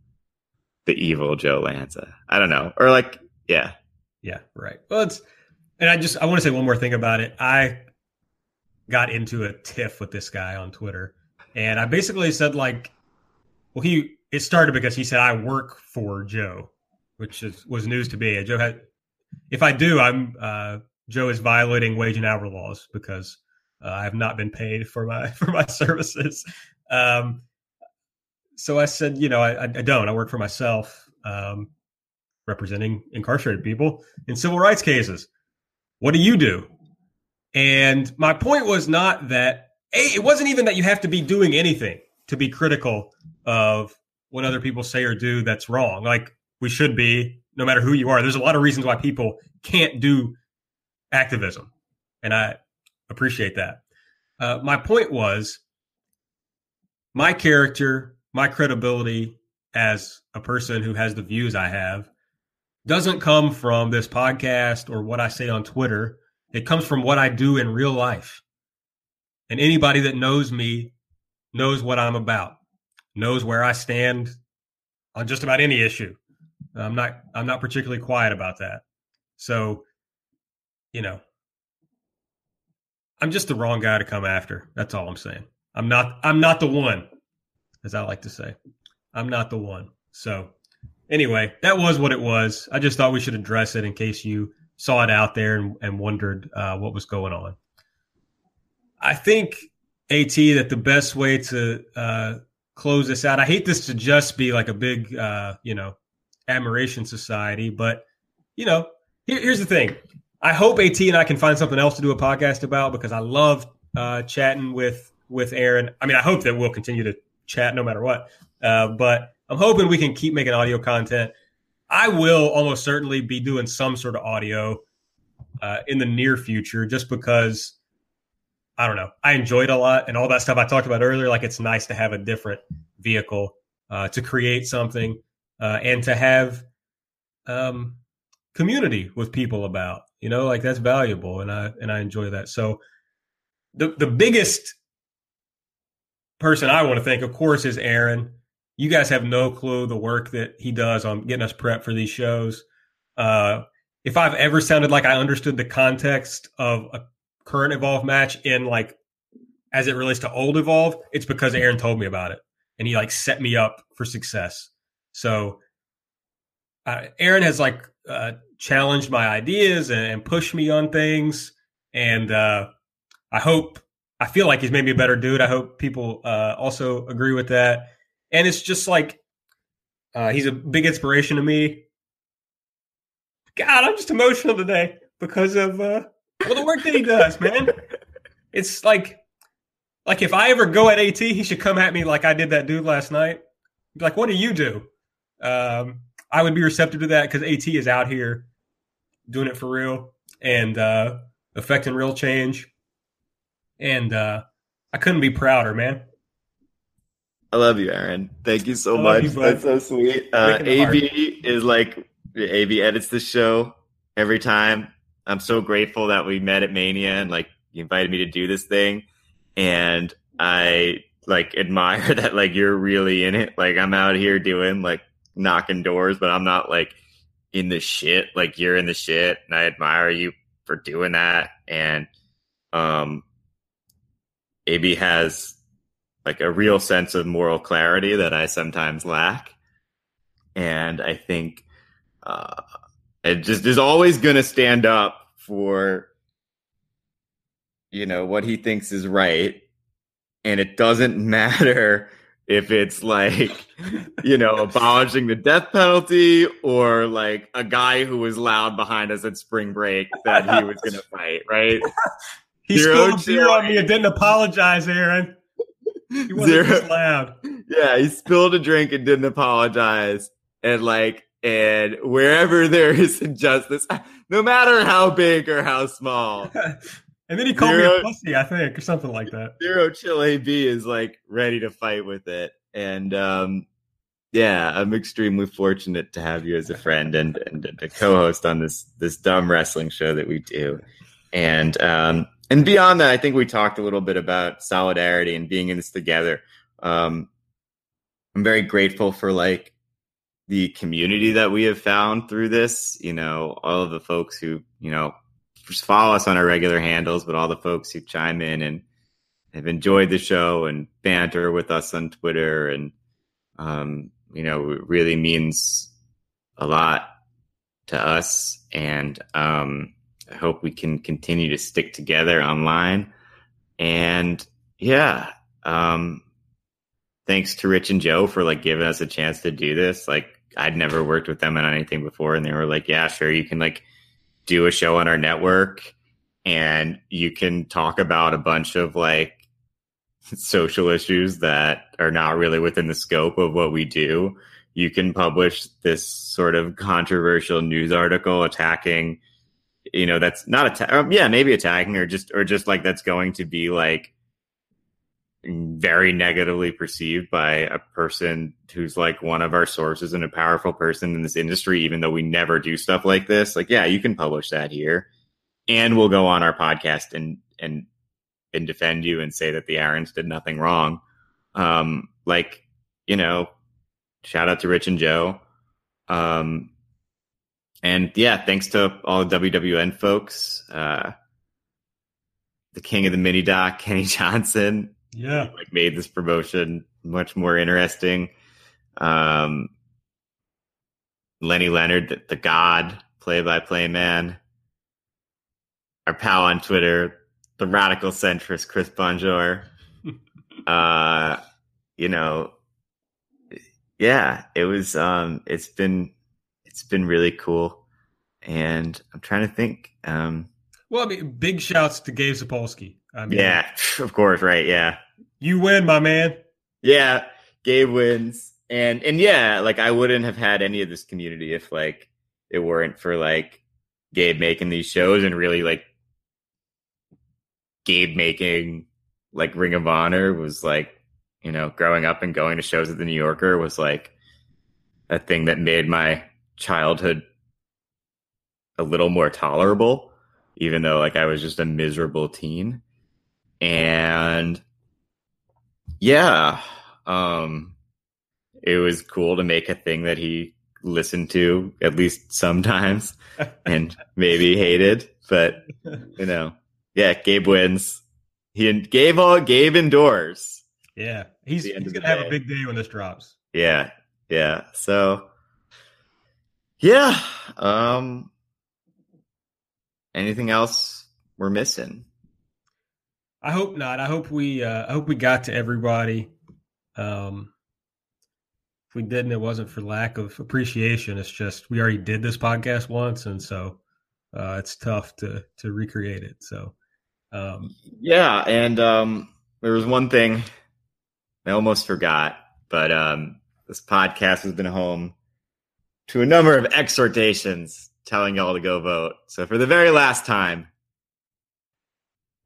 the evil Joe Lanza. I don't know. Or like, yeah. Yeah. Right. Well, it's, and I just, I want to say one more thing about it. I got into a tiff with this guy on Twitter, and I basically said like, well, he, it started because he said, I work for Joe, which is, was news to me. Joe had, if I do, I'm, uh, Joe is violating wage and hour laws because uh, I have not been paid for my, for my services. Um, so I said, you know, I, I don't, I work for myself, um, representing incarcerated people in civil rights cases. What do you do? And my point was not that, A, it wasn't even that you have to be doing anything to be critical of what other people say or do that's wrong. Like, we should be, no matter who you are. There's a lot of reasons why people can't do activism, and I appreciate that. Uh, my point was my character, my credibility as a person who has the views I have doesn't come from this podcast or what I say on Twitter. It comes from what I do in real life. And anybody that knows me knows what I'm about, knows where I stand on just about any issue. I'm not, I'm not particularly quiet about that. So, you know, I'm just the wrong guy to come after. That's all I'm saying. I'm not, I'm not the one, as I like to say. I'm not the one. So anyway, that was what it was. I just thought we should address it in case you saw it out there and, and wondered uh, what was going on. I think, AT, that the best way to uh, close this out, I hate this to just be like a big, uh, you know, admiration society, but, you know, here, here's the thing. I hope AT and I can find something else to do a podcast about, because I love uh, chatting with, with Aaron. I mean, I hope that we'll continue to chat no matter what, uh, but I'm hoping we can keep making audio content. I will almost certainly be doing some sort of audio uh, in the near future, just because, I don't know, I enjoyed a lot, and all that stuff I talked about earlier. Like, it's nice to have a different vehicle uh, to create something uh, and to have um, community with people about, you know, like that's valuable. And I, and I enjoy that. So the, the biggest person I want to thank, of course, is Aaron. You guys have no clue the work that he does on getting us prepped for these shows. Uh, if I've ever sounded like I understood the context of a current Evolve match in like, as it relates to old Evolve, it's because Aaron told me about it and he like set me up for success. So uh, Aaron has like uh, challenged my ideas and, and pushed me on things. And uh, I hope, I feel like he's made me a better dude. I hope people uh, also agree with that. And it's just like, uh, he's a big inspiration to me. God, I'm just emotional today because of uh, well, the work that he does, man. It's like, Like, if I ever go at AT, he should come at me like I did that dude last night. Be like, what do you do? Um, I would be receptive to that because AT is out here doing it for real and uh, affecting real change. And uh, I couldn't be prouder, man. I love you, Aaron. Thank you so much. You, that's so sweet. Uh, A B is like, A B edits the show every time. I'm so grateful that we met at Mania and, like, you invited me to do this thing. And I, like, admire that, like, you're really in it. Like, I'm out here doing, like, knocking doors, but I'm not, like, in the shit. Like, you're in the shit, and I admire you for doing that. And um, A B has, like, a real sense of moral clarity that I sometimes lack. And I think uh, it just is always going to stand up for, you know, what he thinks is right. And it doesn't matter if it's like, you know, abolishing the death penalty or like a guy who was loud behind us at spring break that he was going to fight, right? He spilled beer on me and didn't apologize, Aaron. He wasn't just loud. Yeah, he spilled a drink and didn't apologize. And like, and wherever there is injustice, no matter how big or how small, and then he called zero, me a pussy, I think, or something like that. Zero Chill A B is, like, ready to fight with it. And, um, yeah, I'm extremely fortunate to have you as a friend and, and a co-host on this this dumb wrestling show that we do. And um, and beyond that, I think we talked a little bit about solidarity and being in this together. Um, I'm very grateful for, like, the community that we have found through this. You know, all of the folks who, you know, just follow us on our regular handles, but all the folks who chime in and have enjoyed the show and banter with us on Twitter. And, um, you know, it really means a lot to us. And um, I hope we can continue to stick together online. And yeah, um, thanks to Rich and Joe for like giving us a chance to do this. Like I'd never worked with them on anything before. And they were like, yeah, sure. You can like do a show on our network and you can talk about a bunch of like social issues that are not really within the scope of what we do. You can publish this sort of controversial news article attacking, you know, that's not atta- yeah, maybe attacking or just, or just like, that's going to be like very negatively perceived by a person who's like one of our sources and a powerful person in this industry, even though we never do stuff like this. Like, yeah, you can publish that here and we'll go on our podcast and, and, and defend you and say that the Aarons did nothing wrong. Um, like, you know, shout out to Rich and Joe. Um, and yeah, thanks to all the W W N folks, uh, the king of the mini doc, Kenny Johnson. Yeah, like made this promotion much more interesting. Um, Lenny Leonard, the, the god, play-by-play man. Our pal on Twitter, the radical centrist Chris Bonjour. uh, you know, yeah, it was. Um, it's been, it's been really cool, and I'm trying to think. Um, well, I mean, big shouts to Gabe Zapolsky. I mean, yeah, of course, right? Yeah, you win, my man. Yeah, Gabe wins, and and yeah, like I wouldn't have had any of this community if like it weren't for like Gabe making these shows and really like Gabe making like Ring of Honor was like, you know, growing up and going to shows at the New Yorker was like a thing that made my childhood a little more tolerable, even though like I was just a miserable teen. And yeah, um, it was cool to make a thing that he listened to at least sometimes and maybe hated, but you know, yeah, Gabe wins. He and Gabe all Gabe indoors. Yeah. He's he's gonna have a big day when this drops. Yeah. Yeah. So yeah. Um, anything else we're missing? I hope not. I hope we uh, I hope we got to everybody. Um, if we didn't, it wasn't for lack of appreciation. It's just we already did this podcast once, and so uh, it's tough to to recreate it. So um, yeah, and um, there was one thing I almost forgot, but um, this podcast has been home to a number of exhortations telling y'all to go vote. So for the very last time,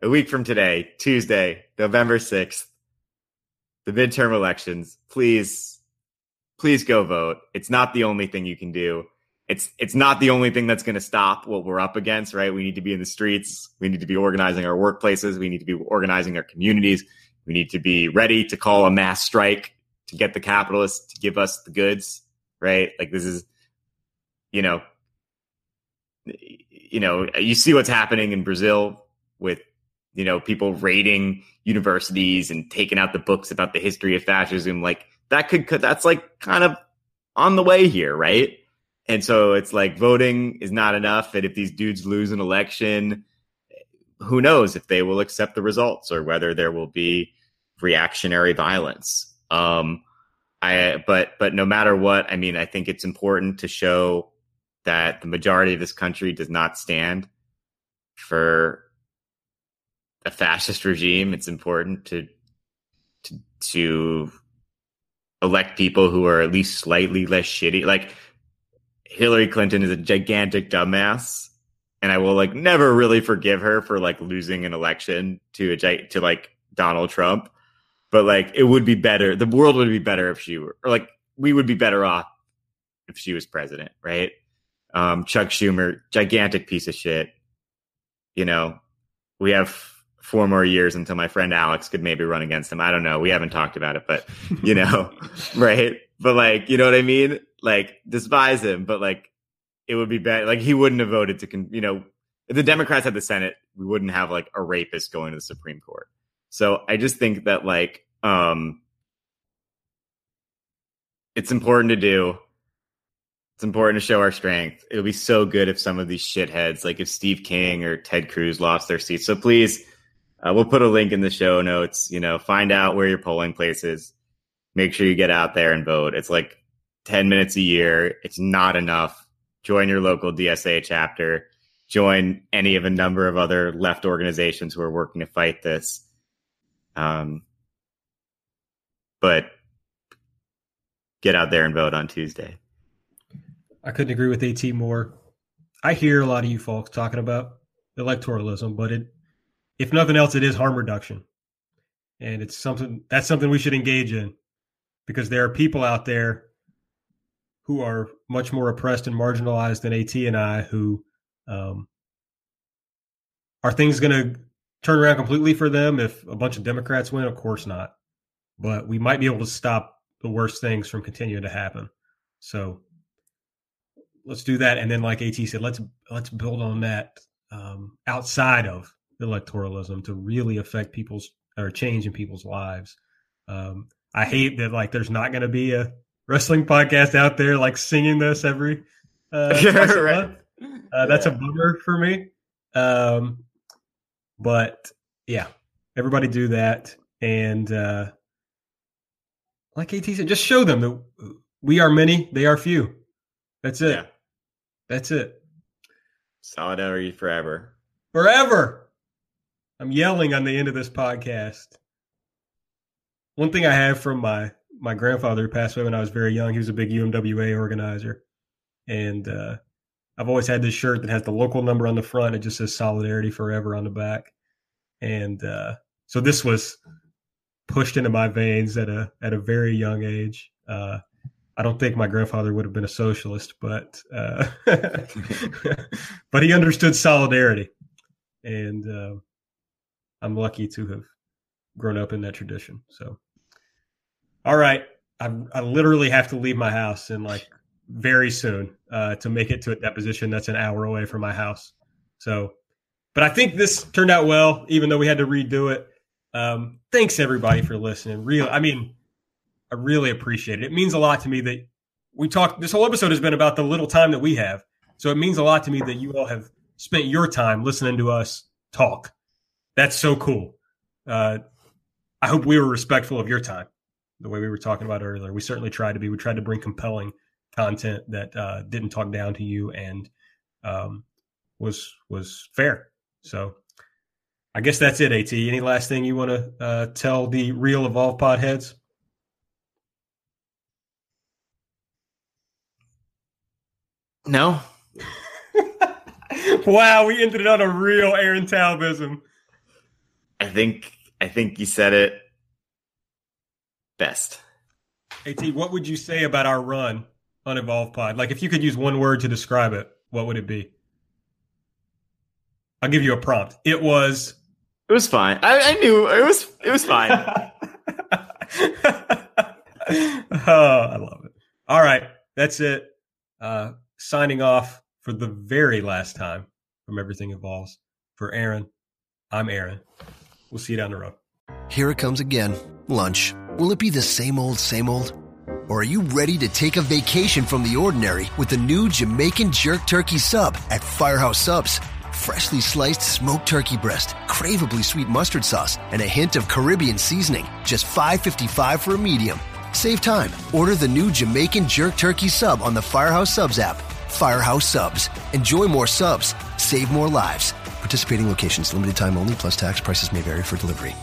a week from today, Tuesday, November sixth, the midterm elections, please, please go vote. It's not the only thing you can do. It's it's not the only thing that's going to stop what we're up against, right? We need to be in the streets. We need to be organizing our workplaces. We need to be organizing our communities. We need to be ready to call a mass strike to get the capitalists to give us the goods, right? Like this is, you know, you know, you see what's happening in Brazil with, you know, people raiding universities and taking out the books about the history of fascism. Like that could, that's like kind of on the way here, right? And so it's like voting is not enough. And if these dudes lose an election, who knows if they will accept the results or whether there will be reactionary violence. Um, I, but, but no matter what, I mean, I think it's important to show that the majority of this country does not stand for a fascist regime. It's important to, to, to elect people who are at least slightly less shitty. Like Hillary Clinton is a gigantic dumbass. And I will like never really forgive her for like losing an election to a, to like Donald Trump, but like it would be better. The world would be better if she were, or like we would be better off if she was president, right? Um, Chuck Schumer, gigantic piece of shit. You know, we have four more years until my friend Alex could maybe run against him. I don't know. We haven't talked about it, but you know, right? But like, you know what I mean? Like despise him, but like. It would be bad. Like he wouldn't have voted to, con- you know, if the Democrats had the Senate, we wouldn't have like a rapist going to the Supreme Court. So I just think that like, um, it's important to do. It's important to show our strength. It'll be so good if some of these shitheads, like if Steve King or Ted Cruz lost their seats. So please, uh, we'll put a link in the show notes, you know, find out where your polling place is. Make sure you get out there and vote. It's like ten minutes a year. It's not enough. Join your local D S A chapter, join any of a number of other left organizations who are working to fight this. Um, but get out there and vote on Tuesday. I couldn't agree with AT more. I hear a lot of you folks talking about electoralism, but it, if nothing else, it is harm reduction. And it's something that's something we should engage in because there are people out there who are much more oppressed and marginalized than AT and I, who um, are things going to turn around completely for them if a bunch of Democrats win? Of course not. But we might be able to stop the worst things from continuing to happen. So let's do that. And then like AT said, let's let's build on that um, outside of electoralism to really affect people's or change in people's lives. Um, I hate that like there's not going to be a wrestling podcast out there like singing this every uh, right. month. Uh that's yeah. a bummer for me. Um, but yeah, everybody do that. And uh, like AT said, just show them that we are many, they are few. That's it. Yeah. That's it. Solidarity forever. Forever. I'm yelling on the end of this podcast. One thing I have from my My grandfather passed away when I was very young. He was a big U M W A organizer. And uh, I've always had this shirt that has the local number on the front. It just says Solidarity Forever on the back. And uh, so this was pushed into my veins at a at a very young age. Uh, I don't think my grandfather would have been a socialist, but uh, but he understood solidarity, and uh, I'm lucky to have grown up in that tradition. So, all right, I, I literally have to leave my house in like very soon uh, to make it to a deposition that's an hour away from my house. So, but I think this turned out well, even though we had to redo it. Um, thanks everybody for listening. Real, I mean. I really appreciate it. It means a lot to me that we talked. This whole episode has been about the little time that we have. So it means a lot to me that you all have spent your time listening to us talk. That's so cool. Uh, I hope we were respectful of your time, the way we were talking about earlier. We certainly tried to be. We tried to bring compelling content that uh, didn't talk down to you and um, was was fair. So I guess that's it, AT. Any last thing you want to uh, tell the real Evolve Pod heads? No. Wow, we ended on a real Aaron Taubism. I think I think you said it best. AT, what would you say about our run on Evolve Pod? Like, if you could use one word to describe it, what would it be? I'll give you a prompt. It was. It was fine. I, I knew it was. It was fine. Oh, I love it. All right, that's it. Uh, signing off for the very last time from Everything Evolves. For Aaron, I'm Aaron. We'll see you down the road. Here it comes again. Lunch. Will it be the same old, same old? Or are you ready to take a vacation from the ordinary with the new Jamaican Jerk Turkey Sub at Firehouse Subs? Freshly sliced smoked turkey breast, craveably sweet mustard sauce, and a hint of Caribbean seasoning. Just five dollars and fifty-five cents for a medium. Save time. Order the new Jamaican Jerk Turkey Sub on the Firehouse Subs app. Firehouse Subs. Enjoy more subs. Save more lives. Participating locations. Limited time only plus tax. Prices may vary for delivery.